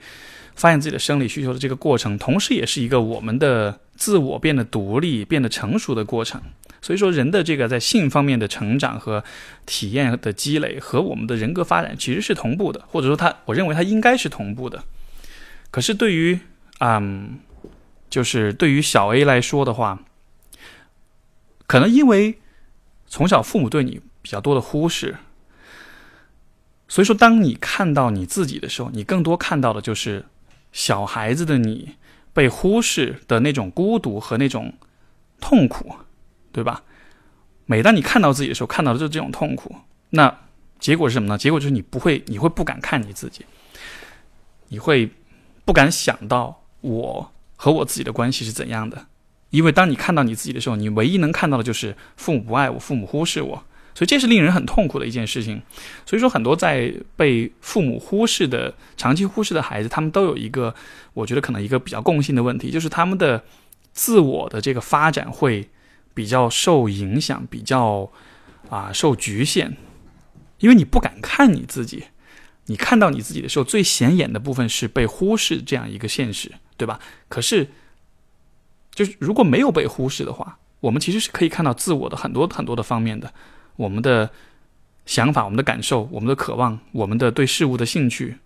发现自己的生理需求的这个过程，同时也是一个我们的自我变得独立、变得成熟的过程。所以说人的这个在性方面的成长和体验的积累和我们的人格发展其实是同步的，或者说我认为它应该是同步的。可是对于就是对于小 A 来说的话，可能因为从小父母对你比较多的忽视，所以说当你看到你自己的时候，你更多看到的就是小孩子的你被忽视的那种孤独和那种痛苦，对吧？每当你看到自己的时候，看到的就是这种痛苦。那结果是什么呢？结果就是你会不敢看你自己，你会不敢想到我和我自己的关系是怎样的。因为当你看到你自己的时候，你唯一能看到的就是父母不爱我，父母忽视我，所以这是令人很痛苦的一件事情。所以说很多在被父母忽视的、长期忽视的孩子，他们都有一个，我觉得可能一个比较共性的问题，就是他们的自我的这个发展会比较受影响，比较受局限，因为你不敢看你自己，你看到你自己的时候，最显眼的部分是被忽视这样一个现实，对吧？可是就是如果没有被忽视的话，我们其实是可以看到自我的很多很多的方面的，我们的想法，我们的感受，我们的渴望，我们的对事物的兴趣，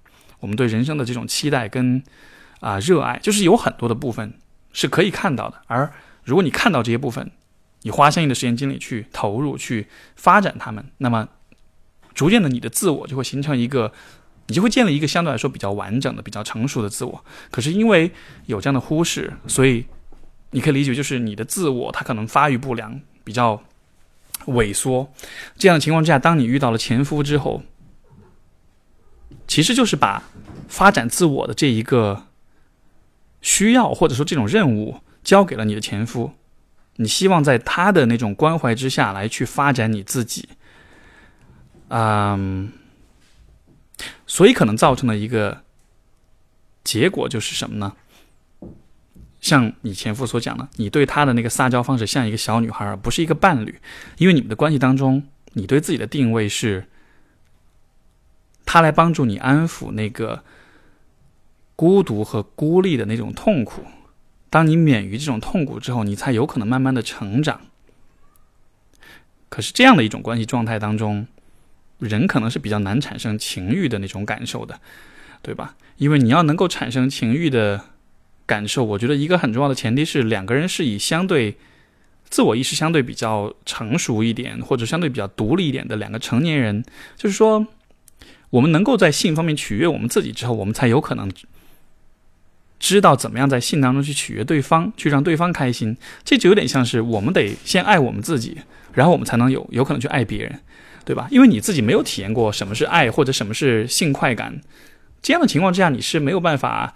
我们对人生的这种期待跟热爱，就是有很多的部分是可以看到的。而如果你看到这些部分，你花相应的时间精力去投入去发展它们，那么逐渐的你的自我就会形成一个，你就会建立一个相对来说比较完整的比较成熟的自我。可是因为有这样的忽视，所以你可以理解就是你的自我它可能发育不良，比较萎缩。这样的情况之下，当你遇到了前夫之后，其实就是把发展自我的这一个需要或者说这种任务交给了你的前夫，你希望在他的那种关怀之下来去发展你自己。所以可能造成的一个结果就是什么呢？像你前夫所讲的，你对他的那个撒娇方式像一个小女孩，而不是一个伴侣。因为你们的关系当中，你对自己的定位是他来帮助你安抚那个孤独和孤立的那种痛苦。当你免于这种痛苦之后，你才有可能慢慢的成长。可是这样的一种关系状态当中，人可能是比较难产生情欲的那种感受的，对吧？因为你要能够产生情欲的感受，我觉得一个很重要的前提是两个人是以相对自我意识相对比较成熟一点，或者相对比较独立一点的两个成年人，就是说我们能够在性方面取悦我们自己之后，我们才有可能知道怎么样在性当中去取悦对方，去让对方开心。这就有点像是我们得先爱我们自己，然后我们才能有可能去爱别人，对吧？因为你自己没有体验过什么是爱或者什么是性快感，这样的情况之下你是没有办法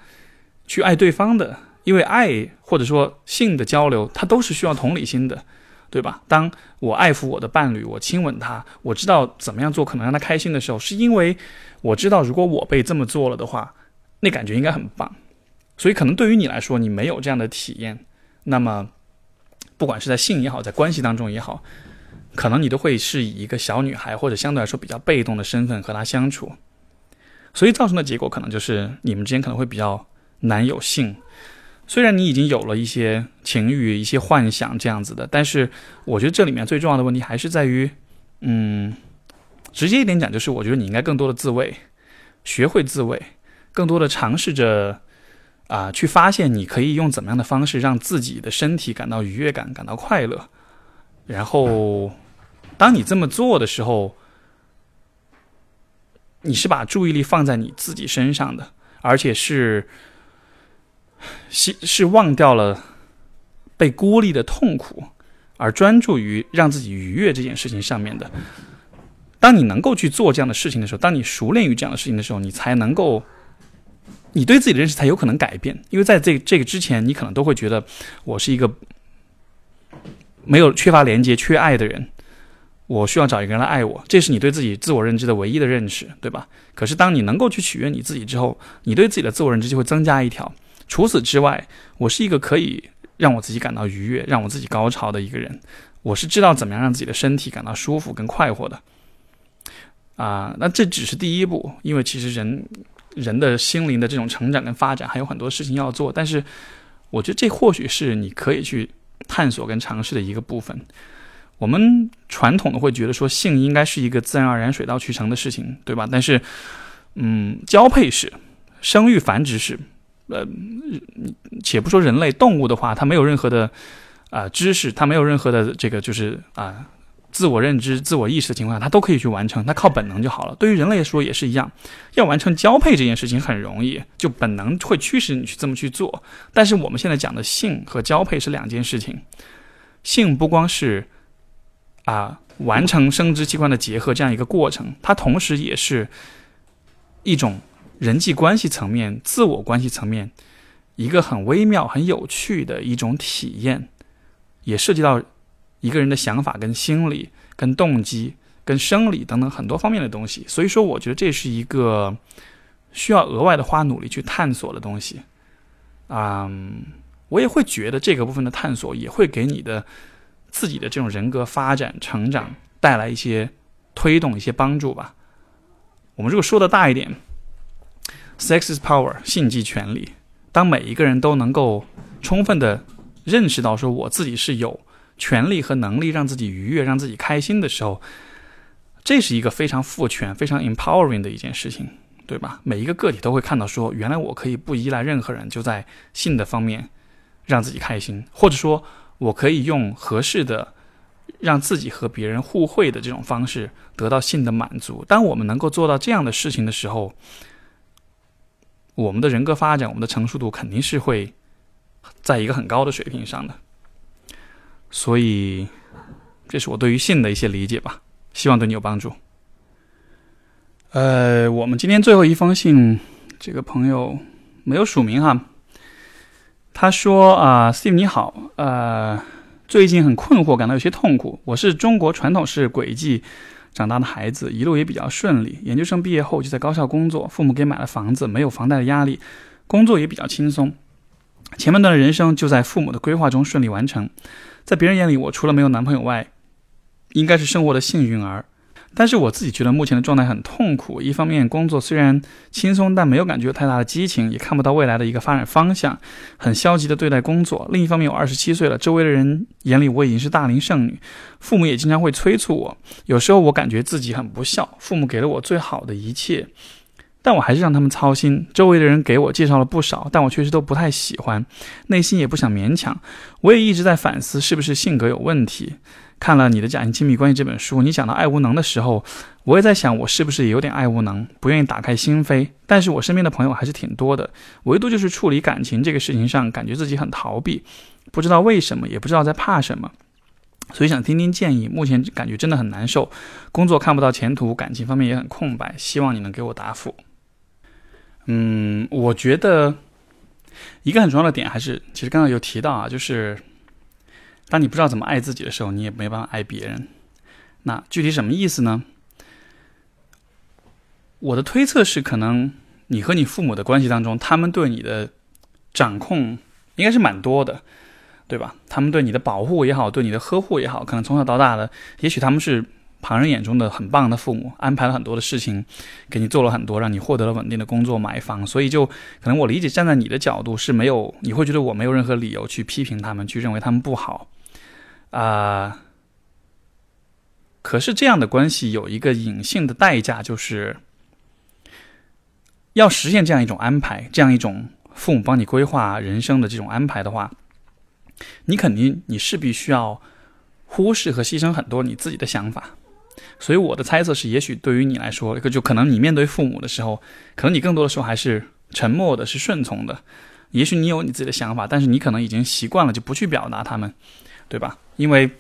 去爱对方的。因为爱或者说性的交流它都是需要同理心的，对吧？当我爱抚我的伴侣，我亲吻他，我知道怎么样做可能让他开心的时候，是因为我知道如果我被这么做了的话，那感觉应该很棒。所以可能对于你来说，你没有这样的体验，那么不管是在性也好，在关系当中也好，可能你都会是以一个小女孩或者相对来说比较被动的身份和他相处。所以造成的结果可能就是你们之间可能会比较难有性。虽然你已经有了一些情欲一些幻想这样子的，但是我觉得这里面最重要的问题还是在于直接一点讲，就是我觉得你应该更多的自慰，学会自慰，更多的尝试着去发现你可以用怎么样的方式让自己的身体感到愉悦感，感到快乐。然后当你这么做的时候，你是把注意力放在你自己身上的，而且是忘掉了被孤立的痛苦，而专注于让自己愉悦这件事情上面的。当你能够去做这样的事情的时候，当你熟练于这样的事情的时候，你对自己的认识才有可能改变。因为在这个之前，你可能都会觉得我是一个缺乏连接、缺爱的人，我需要找一个人来爱我，这是你对自己自我认知的唯一的认识，对吧？可是当你能够去取悦你自己之后，你对自己的自我认知就会增加一条。除此之外，我是一个可以让我自己感到愉悦、让我自己高潮的一个人，我是知道怎么样让自己的身体感到舒服跟快活的。那这只是第一步，因为其实人的心灵的这种成长跟发展还有很多事情要做，但是我觉得这或许是你可以去探索跟尝试的一个部分。我们传统的会觉得说性应该是一个自然而然水到渠成的事情，对吧？但是交配是，生育繁殖是，且不说人类，动物的话它没有任何的知识，它没有任何的这个就是自我认知、自我意识的情况下，它都可以去完成，它靠本能就好了。对于人类来说也是一样，要完成交配这件事情很容易，就本能会驱使你去这么去做。但是我们现在讲的性和交配是两件事情，性不光是完成生殖器官的结合这样一个过程，它同时也是一种人际关系层面、自我关系层面一个很微妙、很有趣的一种体验，也涉及到一个人的想法跟心理、跟动机、跟生理等等很多方面的东西。所以说我觉得这是一个需要额外的花努力去探索的东西。我也会觉得这个部分的探索也会给你的自己的这种人格发展成长带来一些推动，一些帮助吧。我们如果说的大一点， Sex is power， 性即权力。当每一个人都能够充分的认识到说我自己是有权利和能力让自己愉悦，让自己开心的时候，这是一个非常赋权，非常 empowering 的一件事情，对吧？每一个个体都会看到说，原来我可以不依赖任何人，就在性的方面让自己开心，或者说我可以用合适的让自己和别人互惠的这种方式得到性的满足。当我们能够做到这样的事情的时候，我们的人格发展，我们的成熟度肯定是会在一个很高的水平上的。所以这是我对于性的一些理解吧，希望对你有帮助。我们今天最后一封信，这个朋友没有署名哈，他说Steve 你好，最近很困惑，感到有些痛苦。我是中国传统式轨迹长大的孩子，一路也比较顺利，研究生毕业后就在高校工作，父母给买了房子，没有房贷的压力，工作也比较轻松。前半段的人生就在父母的规划中顺利完成，在别人眼里我除了没有男朋友外应该是生活的幸运儿，但是我自己觉得目前的状态很痛苦。一方面工作虽然轻松，但没有感觉太大的激情，也看不到未来的一个发展方向，很消极的对待工作。另一方面我27岁了，周围的人眼里我已经是大龄剩女，父母也经常会催促我，有时候我感觉自己很不孝，父母给了我最好的一切，但我还是让他们操心。周围的人给我介绍了不少，但我确实都不太喜欢，内心也不想勉强。我也一直在反思是不是性格有问题。看了你的《假性亲密关系》这本书，你讲到爱无能的时候，我也在想我是不是也有点爱无能，不愿意打开心扉。但是我身边的朋友还是挺多的，唯独就是处理感情这个事情上感觉自己很逃避，不知道为什么，也不知道在怕什么，所以想听听建议。目前感觉真的很难受，工作看不到前途，感情方面也很空白，希望你能给我答复。我觉得一个很重要的点还是其实刚刚有提到就是当你不知道怎么爱自己的时候，你也没办法爱别人。那具体什么意思呢？我的推测是，可能你和你父母的关系当中，他们对你的掌控应该是蛮多的，对吧？他们对你的保护也好，对你的呵护也好，可能从小到大的，也许他们是旁人眼中的很棒的父母，安排了很多的事情，给你做了很多，让你获得了稳定的工作、买房，所以就可能我理解，站在你的角度是没有，你会觉得我没有任何理由去批评他们，去认为他们不好。可是这样的关系有一个隐性的代价，就是要实现这样一种安排，这样一种父母帮你规划人生的这种安排的话，你是必须要忽视和牺牲很多你自己的想法。所以我的猜测是，也许对于你来说，就可能你面对父母的时候，可能你更多的时候还是沉默的，是顺从的。也许你有你自己的想法，但是你可能已经习惯了就不去表达他们，对吧？因为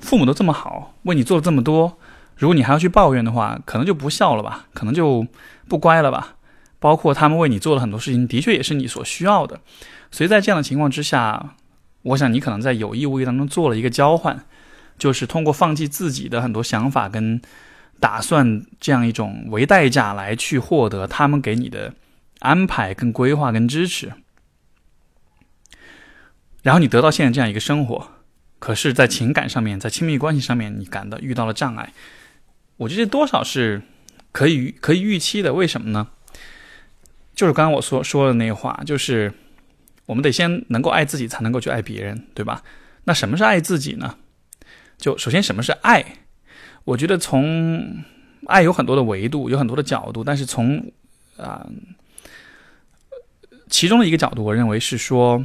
父母都这么好，为你做了这么多，如果你还要去抱怨的话，可能就不孝了吧，可能就不乖了吧。包括他们为你做了很多事情，的确也是你所需要的。所以在这样的情况之下，我想你可能在有意无意当中做了一个交换，就是通过放弃自己的很多想法跟打算，这样一种为代价来去获得他们给你的安排跟规划跟支持，然后你得到现在这样一个生活。可是在情感上面，在亲密关系上面，你感到遇到了障碍，我觉得多少是可以预期的。为什么呢？就是刚刚我说的那话，就是我们得先能够爱自己，才能够去爱别人，对吧？那什么是爱自己呢？就首先什么是爱？我觉得从爱有很多的维度，有很多的角度，但是从其中的一个角度，我认为是说，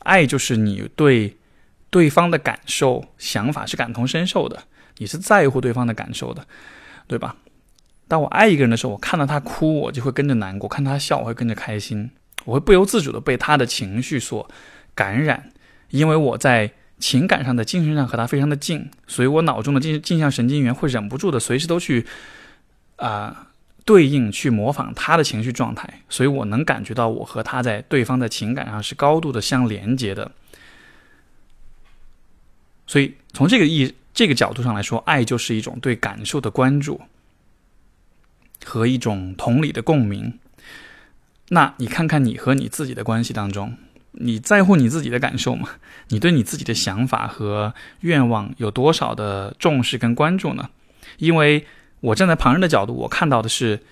爱就是你对对方的感受、想法是感同身受的，你是在乎对方的感受的，对吧？当我爱一个人的时候，我看到他哭，我就会跟着难过；看到他笑，我会跟着开心。我会不由自主的被他的情绪所感染，因为我在情感上的精神上和他非常的近，所以我脑中的镜像神经元会忍不住的随时都去对应去模仿他的情绪状态，所以我能感觉到我和他在对方的情感上是高度的相连接的。所以从这个角度上来说，爱就是一种对感受的关注和一种同理的共鸣。那你看看你和你自己的关系当中，你在乎你自己的感受吗？你对你自己的想法和愿望有多少的重视跟关注呢？因为我站在旁人的角度，我看到的是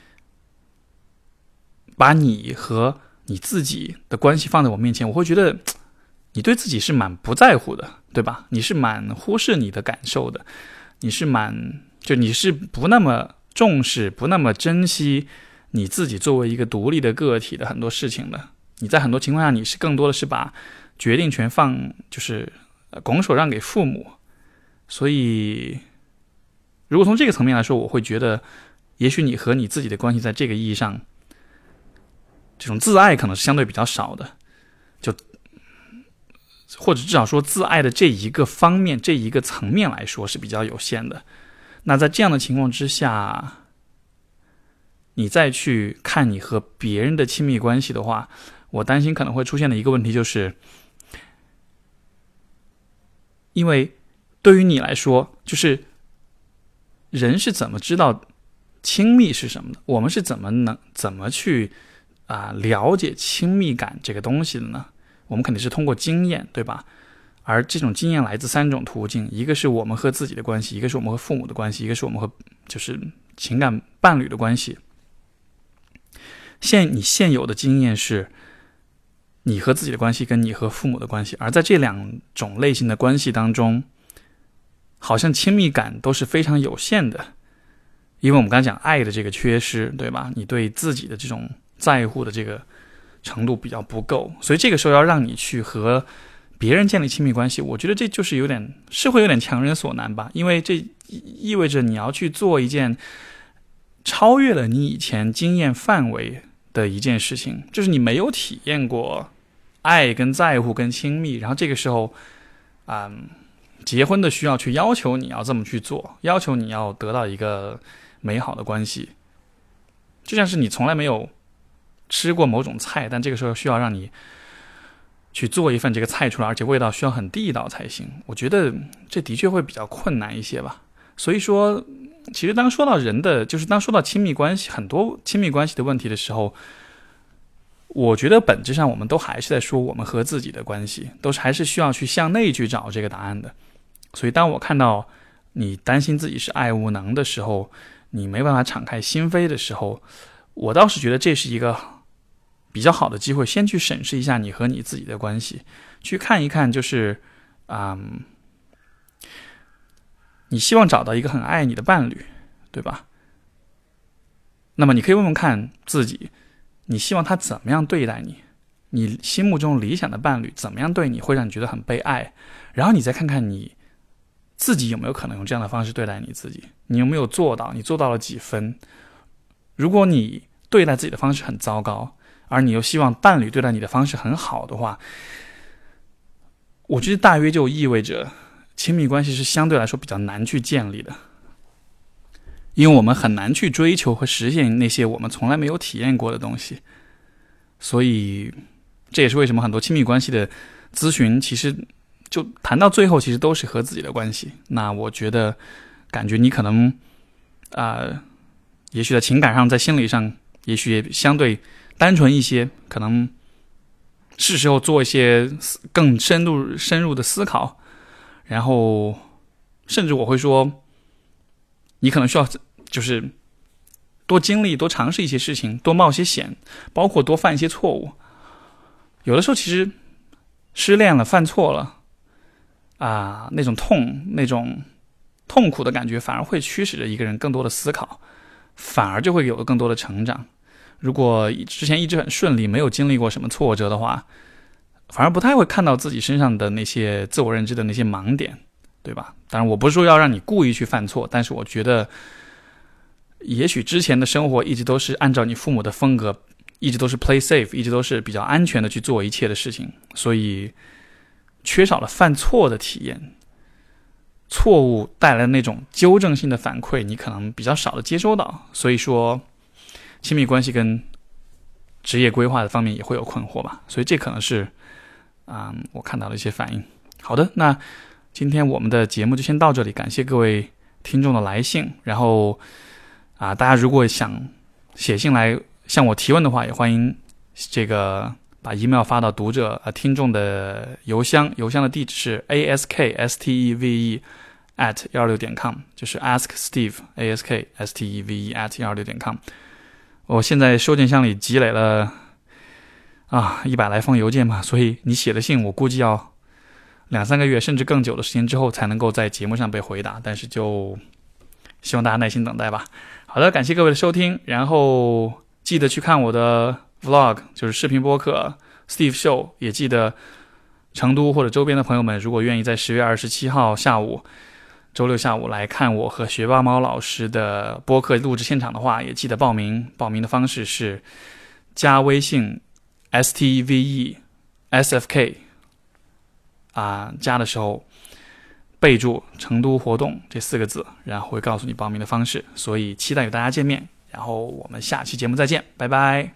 把你和你自己的关系放在我面前，我会觉得你对自己是蛮不在乎的，对吧？你是蛮忽视你的感受的，你是不那么重视，不那么珍惜你自己作为一个独立的个体的很多事情的。你在很多情况下，你是更多的是把决定权就是拱手让给父母。所以如果从这个层面来说，我会觉得也许你和你自己的关系在这个意义上，这种自爱可能是相对比较少的，或者至少说自爱的这一个方面，这一个层面来说是比较有限的。那在这样的情况之下，你再去看你和别人的亲密关系的话，我担心可能会出现的一个问题就是，因为对于你来说，就是人是怎么知道亲密是什么的？我们是怎么去了解亲密感这个东西的呢？我们肯定是通过经验，对吧？而这种经验来自三种途径，一个是我们和自己的关系，一个是我们和父母的关系，一个是我们和就是情感伴侣的关系。你现有的经验是你和自己的关系跟你和父母的关系，而在这两种类型的关系当中，好像亲密感都是非常有限的。因为我们刚才讲爱的这个缺失，对吧？你对自己的这种在乎的这个程度比较不够，所以这个时候要让你去和别人建立亲密关系，我觉得这就是会有点强人所难吧。因为这意味着你要去做一件超越了你以前经验范围的一件事情，就是你没有体验过爱跟在乎跟亲密，然后这个时候结婚的需要去要求你要这么去做，要求你要得到一个美好的关系，就像是你从来没有吃过某种菜，但这个时候需要让你去做一份这个菜出来，而且味道需要很地道才行。我觉得这的确会比较困难一些吧。所以说其实当说到亲密关系，很多亲密关系的问题的时候，我觉得本质上我们都还是在说我们和自己的关系，都还是需要去向内去找这个答案的。所以当我看到你担心自己是爱无能的时候，你没办法敞开心扉的时候，我倒是觉得这是一个比较好的机会，先去审视一下你和你自己的关系，去看一看就是你希望找到一个很爱你的伴侣，对吧？那么你可以问问看自己，你希望他怎么样对待你，你心目中理想的伴侣怎么样对你会让你觉得很被爱，然后你再看看你自己有没有可能用这样的方式对待你自己，你有没有做到，你做到了几分。如果你对待自己的方式很糟糕，而你又希望伴侣对待你的方式很好的话，我觉得大约就意味着亲密关系是相对来说比较难去建立的，因为我们很难去追求和实现那些我们从来没有体验过的东西。所以这也是为什么很多亲密关系的咨询其实就谈到最后其实都是和自己的关系。那我觉得感觉你可能也许在情感上在心理上也许也相对单纯一些，可能是时候做一些更深入的思考，然后甚至我会说你可能需要就是多经历多尝试一些事情，多冒些险，包括多犯一些错误。有的时候其实失恋了犯错了那种痛苦的感觉反而会驱使着一个人更多的思考，反而就会有更多的成长。如果之前一直很顺利，没有经历过什么挫折的话，反而不太会看到自己身上的那些自我认知的那些盲点，对吧？当然我不是说要让你故意去犯错，但是我觉得也许之前的生活一直都是按照你父母的风格，一直都是 play safe， 一直都是比较安全的去做一切的事情，所以缺少了犯错的体验，错误带来的那种纠正性的反馈你可能比较少的接收到。所以说亲密关系跟职业规划的方面也会有困惑吧，所以这可能是我看到的一些反应。好的，那今天我们的节目就先到这里，感谢各位听众的来信，然后大家如果想写信来向我提问的话，也欢迎这个把 email 发到读者听众的邮箱，邮箱的地址是 asksteve@126.com， 就是 asksteve asksteve@126.com。 我现在收件箱里积累了100来封邮件嘛，所以你写的信我估计要2-3个月甚至更久的时间之后才能够在节目上被回答，但是就希望大家耐心等待吧。好的，感谢各位的收听，然后记得去看我的 vlog， 就是视频播客 Steve Show， 也记得成都或者周边的朋友们如果愿意在10月27号下午周六下午来看我和学霸猫老师的播客录制现场的话，也记得报名，报名的方式是加微信 STEVE SFK， 加的时候备注成都活动这4个字，然后会告诉你报名的方式，所以期待与大家见面，然后我们下期节目再见，拜拜。